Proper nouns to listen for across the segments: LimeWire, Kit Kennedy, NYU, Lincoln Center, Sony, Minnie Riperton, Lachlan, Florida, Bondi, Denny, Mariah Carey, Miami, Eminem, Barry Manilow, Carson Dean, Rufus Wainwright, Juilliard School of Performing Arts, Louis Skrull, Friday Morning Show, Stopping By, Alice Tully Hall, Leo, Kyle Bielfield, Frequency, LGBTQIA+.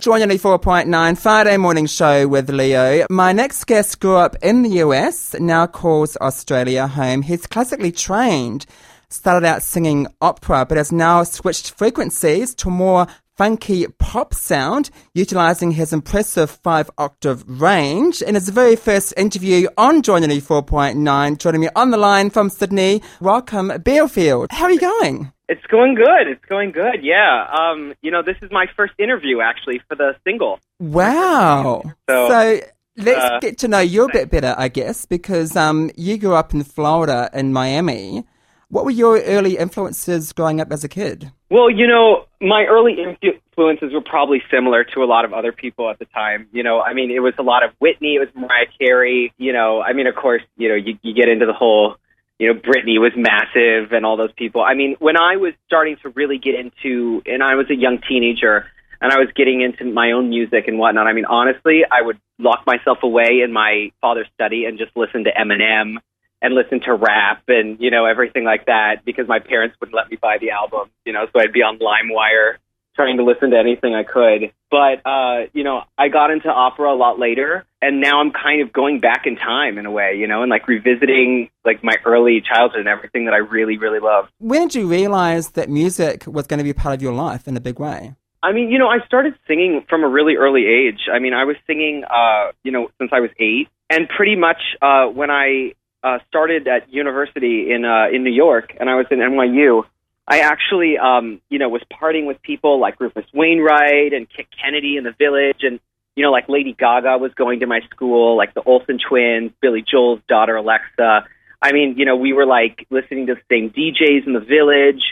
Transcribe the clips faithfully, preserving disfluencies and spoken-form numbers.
Joy ninety-four point nine Friday morning show with Leo. My next guest grew up in the U S, now calls Australia home. He's classically trained, started out singing opera, but has now switched frequencies to more funky pop sound, utilising his impressive five-octave range. In his very first interview on Joy ninety-four point nine, joining me on the line from Sydney, welcome Bielfield. How are you going? It's going good. It's going good. Yeah. Um, you know, this is my first interview actually for the single. Wow. So, so let's uh, get to know you a bit better, I guess, because um, you grew up in Florida in Miami. What were your early influences growing up as a kid? Well, you know, my early influences were probably similar to a lot of other people at the time. You know, I mean, it was a lot of Whitney, it was Mariah Carey. You know, I mean, of course, you know, you, you get into the whole, you know, Britney was massive and all those people. I mean, when I was starting to really get into, and I was a young teenager, and I was getting into my own music and whatnot, I mean, honestly, I would lock myself away in my father's study and just listen to Eminem and listen to rap and, you know, everything like that, because my parents wouldn't let me buy the album, you know, so I'd be on LimeWire trying to listen to anything I could. But, uh, you know, I got into opera a lot later, and now I'm kind of going back in time in a way, you know, and like revisiting like my early childhood and everything that I really, really loved. When did you realize that music was going to be part of your life in a big way? I mean, you know, I started singing from a really early age. I mean, I was singing, uh, you know, since I was eight, and pretty much uh, when I uh, started at university in uh, in New York, and I was in N Y U, I actually, um, you know, was partying with people like Rufus Wainwright and Kit Kennedy in the Village. And, you know, like Lady Gaga was going to my school, like the Olsen twins, Billy Joel's daughter, Alexa. I mean, you know, we were like listening to the same D Js in the Village,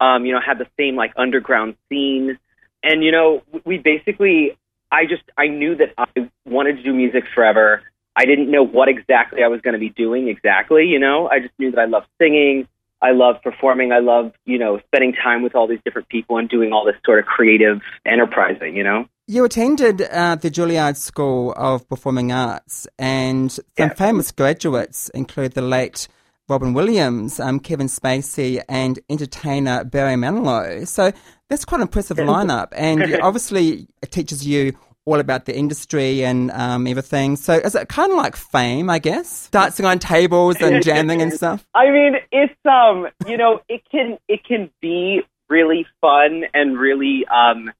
um, you know, had the same like underground scene. And, you know, we basically, I just, I knew that I wanted to do music forever. I didn't know what exactly I was going to be doing exactly, you know, I just knew that I loved singing. I love performing. I love, you know, spending time with all these different people and doing all this sort of creative enterprising, you know? You attended uh, the Juilliard School of Performing Arts, and some yeah. famous graduates include the late Robin Williams, um, Kevin Spacey, and entertainer Barry Manilow. So that's quite an impressive lineup, and obviously it teaches you all about the industry and um, everything. So is it kind of like Fame, I guess? Dancing on tables and jamming and stuff? I mean, it's, um, you know, it can it can be really fun and really, um,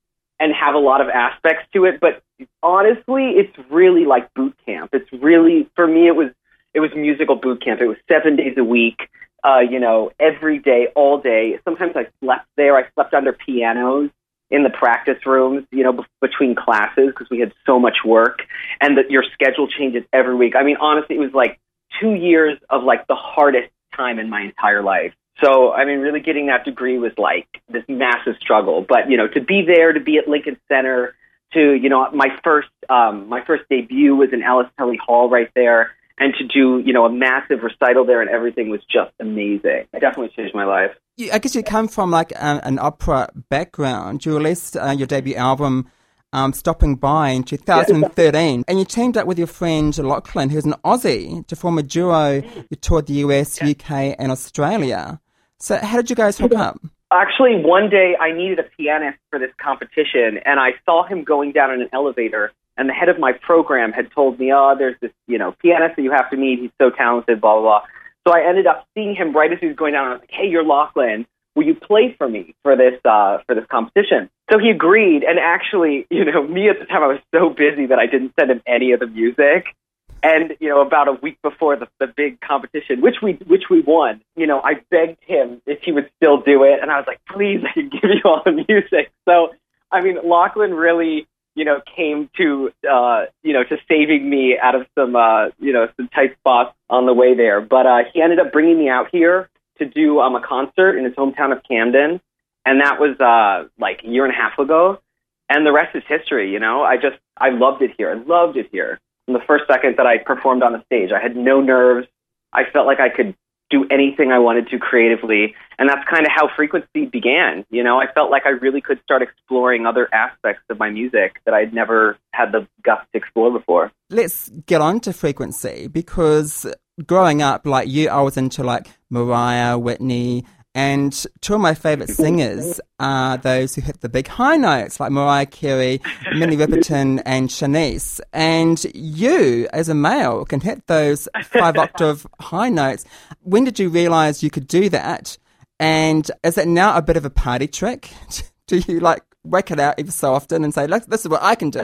and have a lot of aspects to it. But honestly, it's really like boot camp. It's really, for me, it was, it was musical boot camp. It was seven days a week, uh, you know, every day, all day. Sometimes I slept there. I slept under pianos in the practice rooms, you know, b- between classes, because we had so much work, and that your schedule changes every week. I mean, honestly, it was like two years of like the hardest time in my entire life. So, I mean, really getting that degree was like this massive struggle. But, you know, to be there, to be at Lincoln Center, to, you know, my first, um, my first debut was in Alice Tully Hall right there. And to do, you know, a massive recital there and everything was just amazing. It definitely changed my life. I guess you come from like an, an opera background. You released uh, your debut album, um, Stopping By, in two thousand thirteen. And you teamed up with your friend Lachlan, who's an Aussie, to form a duo. You toured the U S, U K and Australia. So how did you guys hook up? Actually, one day I needed a pianist for this competition, and I saw him going down in an elevator. And the head of my program had told me, oh, there's this, you know, pianist that you have to meet. He's so talented, blah, blah, blah. So I ended up seeing him right as he was going down. I was like, hey, you're Lachlan. Will you play for me for this uh, for this competition? So he agreed. And actually, you know, me at the time, I was so busy that I didn't send him any of the music. And, you know, about a week before the, the big competition, which we which we won, you know, I begged him if he would still do it. And I was like, please, I can give you all the music. So, I mean, Lachlan really, you know, came to, uh, you know, to saving me out of some, uh, you know, some tight spots on the way there. But uh, he ended up bringing me out here to do um, a concert in his hometown of Camden. And that was uh, like a year and a half ago. And the rest is history, you know. I just, I loved it here. I loved it here. from the first second that I performed on the stage. I had no nerves. I felt like I could do anything I wanted to creatively, and that's kind of how Frequency began. You know, I felt like I really could start exploring other aspects of my music that I'd never had the guts to explore before. Let's get on to Frequency, because growing up, like you, I was into like Mariah, Whitney, and two of my favorite singers are those who hit the big high notes, like Mariah Carey, Minnie Riperton, and Shanice. And you, as a male, can hit those five-octave high notes. When did you realize you could do that? And is it now a bit of a party trick? Do you, like, whack it out every so often and say, look, this is what I can do?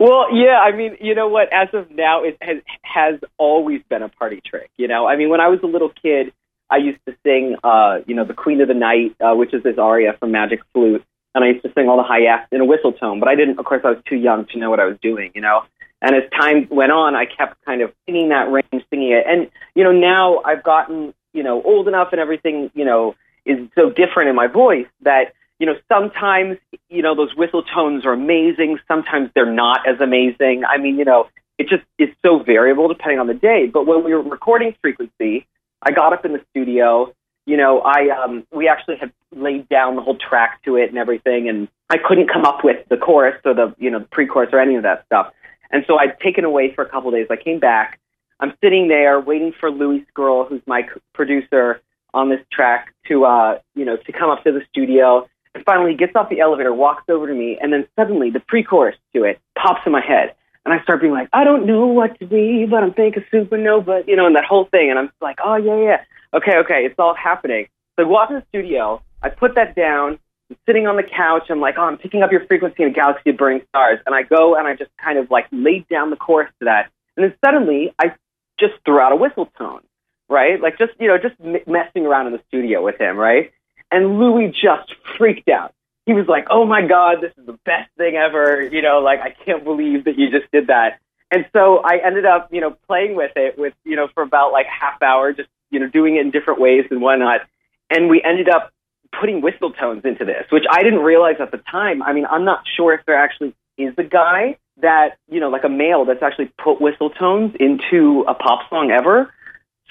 Well, yeah, I mean, you know what? As of now, it has, has always been a party trick, you know? I mean, when I was a little kid, I used to sing, uh, you know, the Queen of the Night, uh, which is this aria from Magic Flute, and I used to sing all the high F's in a whistle tone, but I didn't, of course, I was too young to know what I was doing, you know, and as time went on, I kept kind of singing that range, singing it, and, you know, now I've gotten, you know, old enough and everything, you know, is so different in my voice that, you know, sometimes, you know, those whistle tones are amazing, sometimes they're not as amazing, I mean, you know, it just is so variable depending on the day, but when we were recording Frequency, I got up in the studio, you know, I um, we actually had laid down the whole track to it and everything, and I couldn't come up with the chorus or the, you know, the pre-chorus or any of that stuff. And so I'd taken away for a couple of days. I came back. I'm sitting there waiting for Louis Skrull, who's my producer on this track, to, uh, you know, to come up to the studio. And finally he gets off the elevator, walks over to me, and then suddenly the pre-chorus to it pops in my head. And I start being like, I don't know what to be, but I'm thinking supernova, you know, and that whole thing. And I'm like, oh, yeah, yeah. Okay, okay, it's all happening. So I walk in the studio. I put that down. I'm sitting on the couch. I'm like, oh, I'm picking up your Frequency in a galaxy of burning stars. And I go and I just kind of like laid down the chorus to that. And then suddenly I just threw out a whistle tone, right? Like just, you know, just m- messing around in the studio with him, right? And Louis just freaked out. He was like, oh, my God, this is the best thing ever. You know, like, I can't believe that you just did that. And so I ended up, you know, playing with it with, you know, for about like half hour, just, you know, doing it in different ways and whatnot. And we ended up putting whistle tones into this, which I didn't realize at the time. I mean, I'm not sure if there actually is a guy that, you know, like a male that's actually put whistle tones into a pop song ever.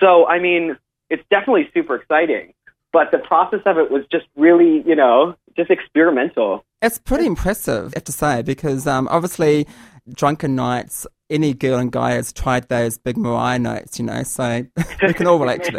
So, I mean, it's definitely super exciting. But the process of it was just really, you know, just experimental. It's pretty impressive, I have to say, because um, obviously drunken nights, any girl and guy has tried those big Mariah nights, you know, so we can all relate to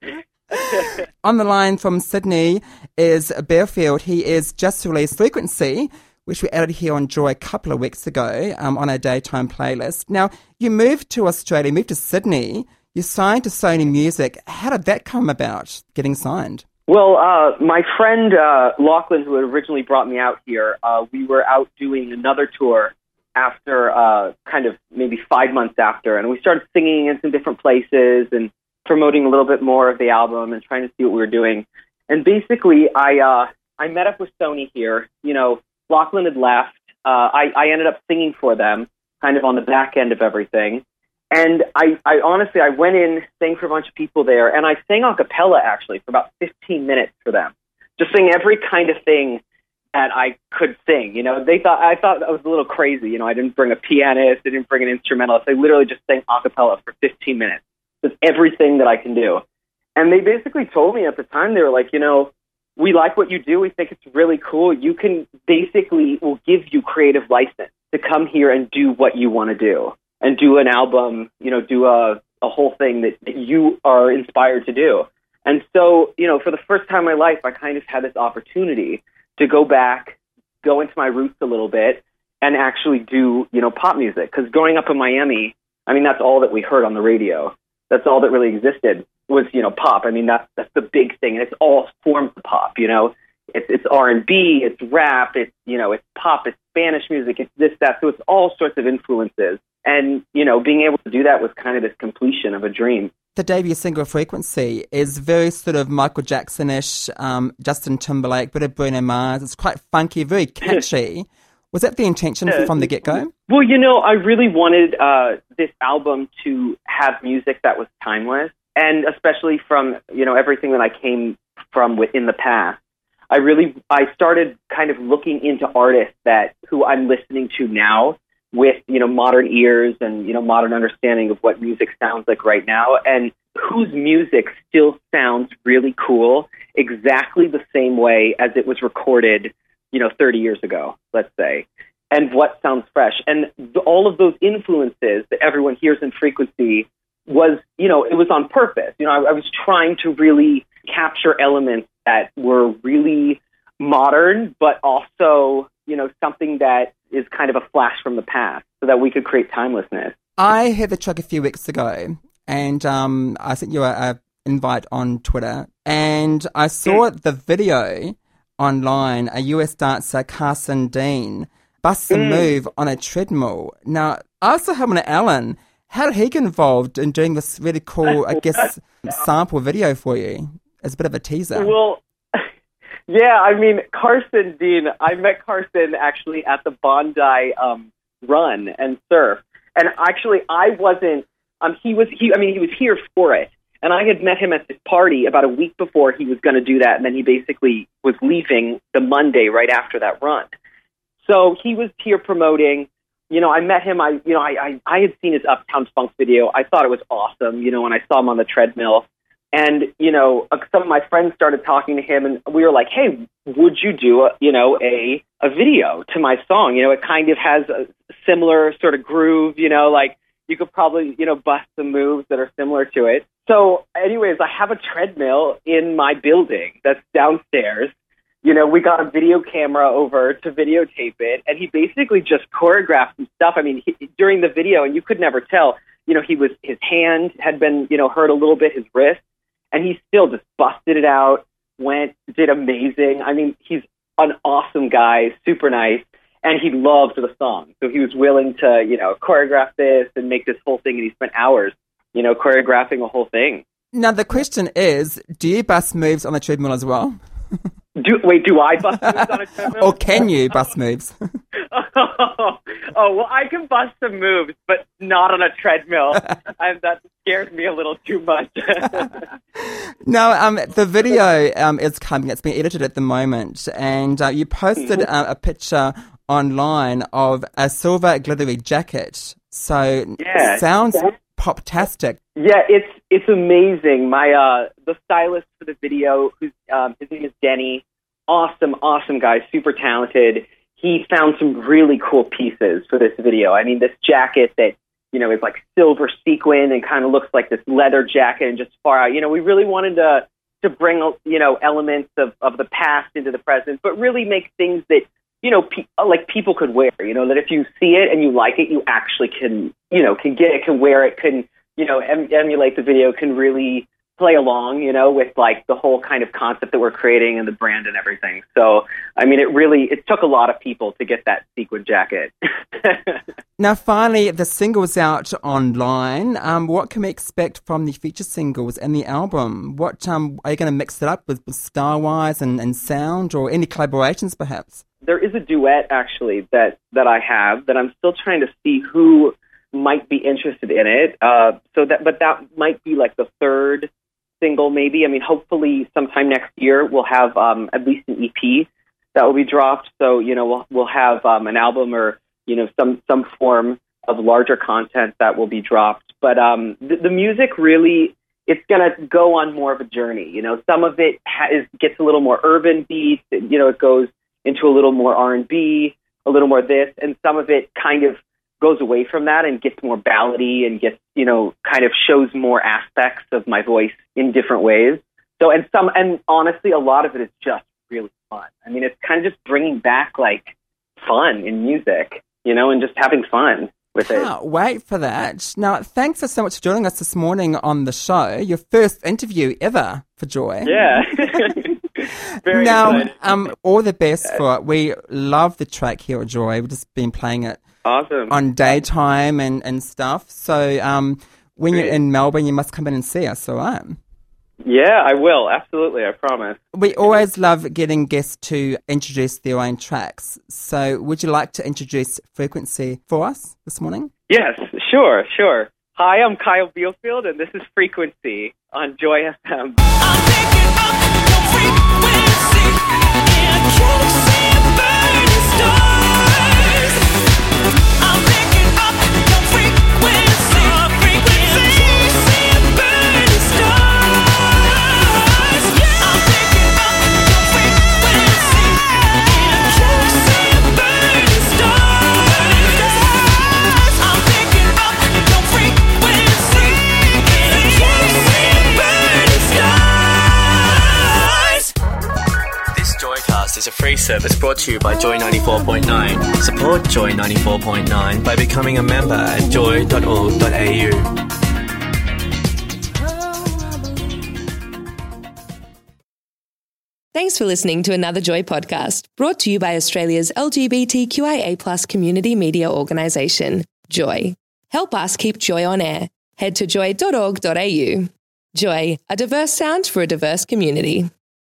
that. On the line from Sydney is Bielfield. He is just released Frequency, which we added here on Joy a couple of weeks ago um, on our daytime playlist. Now, you moved to Australia, moved to Sydney. You signed to Sony Music. How did that come about, getting signed? Well, uh, my friend uh, Lachlan, who had originally brought me out here, uh, we were out doing another tour after uh, kind of maybe five months after, and we started singing in some different places and promoting a little bit more of the album and trying to see what we were doing. And basically, I uh, I met up with Sony here. You know, Lachlan had left. Uh, I, I ended up singing for them kind of on the back end of everything. And I, I honestly, I went in, sang for a bunch of people there, and I sang a cappella, actually, for about fifteen minutes for them. Just sang every kind of thing that I could sing. You know, they thought, I thought I was a little crazy. You know, I didn't bring a pianist, I didn't bring an instrumentalist. I literally just sang a cappella for fifteen minutes. Just everything that I can do. And they basically told me at the time, they were like, you know, we like what you do. We think it's really cool. You can basically, we'll give you creative license to come here and do what you want to do. And do an album, you know, do a, a whole thing that, that you are inspired to do. And so, you know, for the first time in my life, I kind of had this opportunity to go back, go into my roots a little bit, and actually do, you know, pop music. Because growing up in Miami, I mean, that's all that we heard on the radio. That's all that really existed was, you know, pop. I mean, that's, that's the big thing. And it's all forms of pop, you know. It's, it's R and B, it's rap, it's, you know, it's pop, it's Spanish music, it's this, that. So it's all sorts of influences. And, you know, being able to do that was kind of this completion of a dream. The debut single Frequency is very sort of Michael Jackson-ish, um, Justin Timberlake, bit of Bruno Mars. It's quite funky, very catchy. Was that the intention uh, from the get-go? Well, you know, I really wanted uh, this album to have music that was timeless. And especially from, you know, everything that I came from within the past. I really, I started kind of looking into artists that, who I'm listening to now with, you know, modern ears and, you know, modern understanding of what music sounds like right now, and whose music still sounds really cool exactly the same way as it was recorded, you know, thirty years ago, let's say, and what sounds fresh. And the, all of those influences that everyone hears in Frequency was, you know, it was on purpose. You know, I, I was trying to really capture elements that were really modern, but also, you know, something that is kind of a flash from the past so that we could create timelessness. I had the truck a few weeks ago, and um, I sent you an invite on Twitter, and I saw mm. the video online, a U S dancer, Carson Dean, busts mm. a move on a treadmill. Now, I also have one to Alan. How did he get involved in doing this really cool, I guess, sample video for you? As a bit of a teaser. Well, yeah, I mean, Carson Dean, I met Carson actually at the Bondi um, run and surf. And actually, I wasn't, um, he was, he, I mean, he was here for it. And I had met him at this party about a week before he was going to do that. And then he basically was leaving the Monday right after that run. So he was here promoting. You know, I met him, I, you know, I, I, I had seen his Uptown Funk video. I thought it was awesome, you know, when I saw him on the treadmill. And, you know, some of my friends started talking to him, and we were like, hey, would you do, a, you know, a, a video to my song? You know, it kind of has a similar sort of groove, you know, like you could probably, you know, bust some moves that are similar to it. So anyways, I have a treadmill in my building that's downstairs. You know, we got a video camera over to videotape it, and he basically just choreographed some stuff. I mean, he, during the video, and you could never tell, you know, he was, his hand had been, you know, hurt a little bit, his wrist. And he still just busted it out, went, did amazing. I mean, he's an awesome guy, super nice, and he loved the song. So he was willing to, you know, choreograph this and make this whole thing, and he spent hours, you know, choreographing the whole thing. Now, the question is, do you bust moves on the treadmill as well? do Wait, do I bust moves on a treadmill? Or can you bust moves? Oh, oh, well, I can bust some moves, but not on a treadmill. And that scared me a little too much. No, um, the video um, is coming. It's been edited at the moment. And uh, you posted uh, a picture online of a silver glittery jacket. So yeah, it sounds pop-tastic. Yeah, it's it's amazing. My uh, the stylist for the video, who's, um, his name is Denny. Awesome, awesome guy, super talented. He found some really cool pieces for this video. I mean, this jacket that, you know, is like silver sequin and kind of looks like this leather jacket and just far out. You know, we really wanted to to bring, you know, elements of, of the past into the present, but really make things that, you know, pe- like people could wear, you know, that if you see it and you like it, you actually can, you know, can get it, can wear it, can, you know, em- emulate the video, can really play along, you know, with like the whole kind of concept that we're creating and the brand and everything. So, I mean, it really, it took a lot of people to get that sequin jacket. Now, finally, the single's out online. Um, what can we expect from the future singles and the album? What um, are you going to mix it up with, with style-wise and, and sound, or any collaborations, perhaps? There is a duet, actually, that, that I have that I'm still trying to see who might be interested in it. Uh, so that, but that might be like the third single, maybe. I mean, hopefully sometime next year we'll have um, at least an E P that will be dropped. So, you know, we'll we'll have um, an album or, you know, some some form of larger content that will be dropped. But um, the, the music really, it's going to go on more of a journey. You know, some of it ha- is, gets a little more urban beats. And, you know, it goes into a little more R and B, a little more this, and some of it kind of goes away from that and gets more ballady and gets, you know, kind of shows more aspects of my voice in different ways. So, and some, and honestly, a lot of it is just really fun. I mean, it's kind of just bringing back like fun in music, you know, and just having fun with it. Can't wait for that. Now, thanks so much for joining us this morning on the show. Your first interview ever for Joy. Yeah. Very now, um, all the best for it. We love the track here at Joy. We've just been playing it awesome on daytime and, and stuff. So um, when Great. You're in Melbourne, you must come in and see us, all right? Yeah, I will. Absolutely, I promise. We always love getting guests to introduce their own tracks. So would you like to introduce Frequency for us this morning? Yes, sure, sure. Hi, I'm Kyle Bielfield, and this is Frequency on Joy F M. I'm thinking of the frequency. Service brought to you by Joy ninety-four point nine. Support Joy ninety-four point nine by becoming a member at joy dot org dot a u. Thanks for listening to another Joy podcast brought to you by Australia's L G B T Q I A plus community media organisation, Joy. Help us keep Joy on air. Head to joy dot org dot a u. Joy, a diverse sound for a diverse community.